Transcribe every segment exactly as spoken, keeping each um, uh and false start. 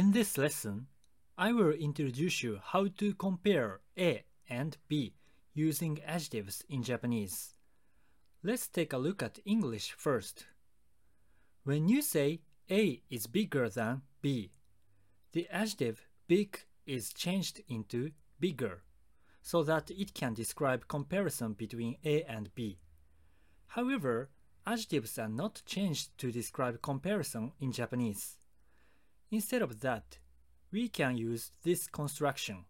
In this lesson, I will introduce you how to compare A and B using adjectives in Japanese. Let's take a look at English first. When you say A is bigger than B, the adjective big is changed into bigger, so that it can describe comparison between A and B. However, adjectives are not changed to describe comparison in Japanese. Instead of that, we can use this construction.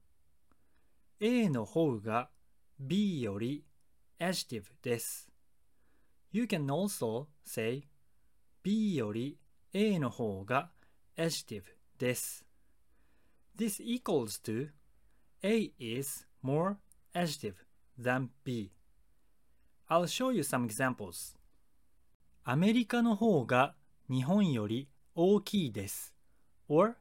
A の方が B より adjective です。You can also say B より A の方が adjective です。This equals to A is more adjective than B. I'll show you some examples. アメリカの方が日本より大きいです。or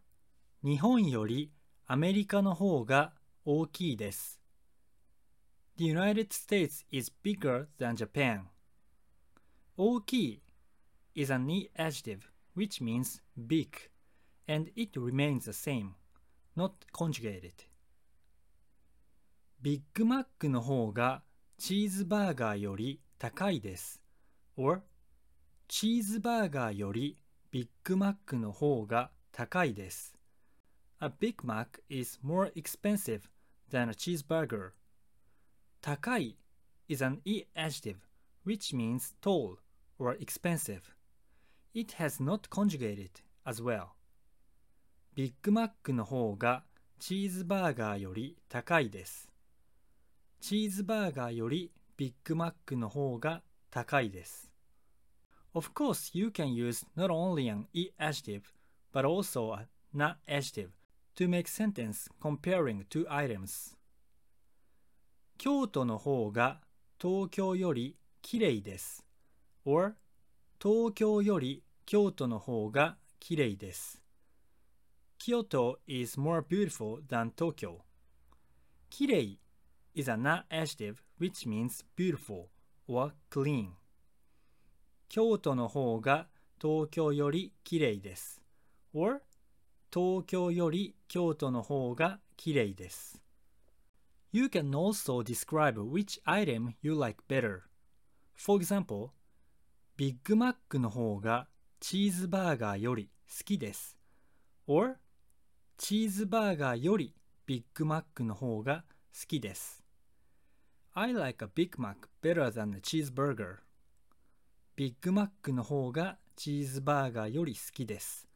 日本よりアメリカの方が大きいです。The United States is bigger than Japan. 大きい is a new adjective which means big, and it remains the same, not conjugated. ビッグマックの方がチーズバーガーより高いです。or チーズバーガーよりビッグマックの方が高いです。A Big Mac is more expensive than a cheeseburger. 高い is an e adjective which means tall or expensive. It has not conjugated as well. ビッグマックの方がチーズバーガーより高いです。チーズバーガーよりビッグマックの方が高いです。Of course, you can use not only an e adjective but also a na adjective to make sentence comparing two items. 京都の方が東京よりきれいです。or 東京より京都の方がきれいです。Kyoto is more beautiful than Tokyo. きれい is a na adjective which means beautiful or clean. 京都の方が東京よりきれいです。or 東京より京都の方がきれいです。You can also describe which item you like better. For example, ビッグマックの方がチーズバーガーより好きです。or チーズバーガーよりビッグマックの方が好きです。I like a Big Mac better than a cheeseburger. ビッグマックの方がチーズバーガーより好きです。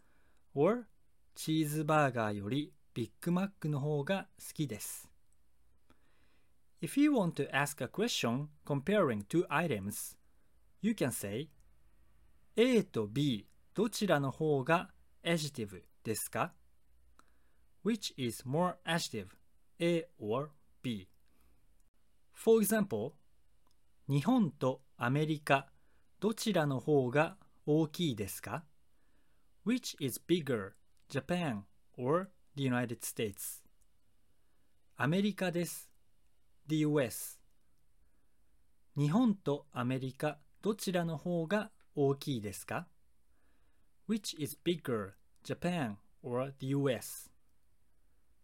or チーズバーガーよりビッグマックの方が好きです。If you want to ask a question comparing two items, you can say A と B どちらの方が adjective ですか ?Which is more adjective, A or B? For example, 日本とアメリカどちらの方が大きいですかWhich is bigger, Japan or the United States? アメリカです。The ユーエス。日本とアメリカどちらの方が大きいですか ?Which is bigger, Japan or the ユーエス?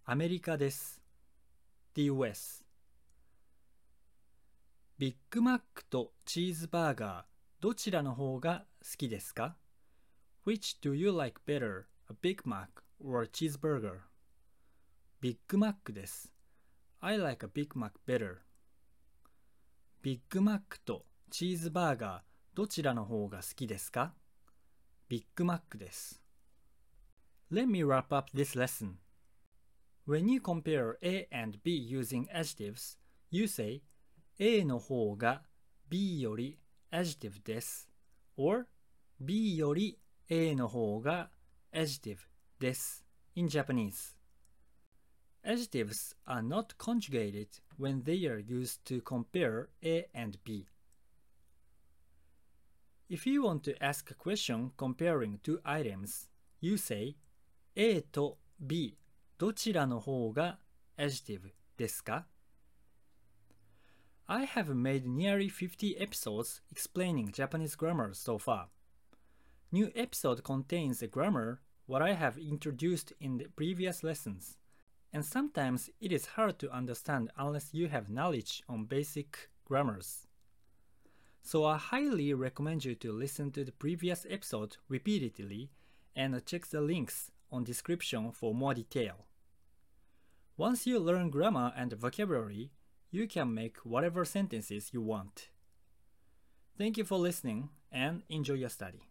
アメリカです。The ユーエス。ビッグマックとチーズバーガーどちらの方が好きですかWhich do you like better, a Big Mac or a cheeseburger? ビッグマックです。I like a Big Mac better. ビッグマックとチーズバーガーどちらの方が好きですか？ビッグマックです。Let me wrap up this lesson. When you compare A and B using adjectives, you say A の方が B より adjective です。or B よりA の方が adjective です。In Japanese, adjectives are not conjugated when they are used to compare A and B. If you want to ask a question comparing two items, you say A と B どちらの方が adjective ですか? I have made nearly fifty episodes explaining Japanese grammar so far. New episode contains a grammar what I have introduced in the previous lessons, and sometimes it is hard to understand unless you have knowledge on basic grammars. So I highly recommend you to listen to the previous episode repeatedly and check the links on description for more detail. Once you learn grammar and vocabulary, you can make whatever sentences you want. Thank you for listening and enjoy your study.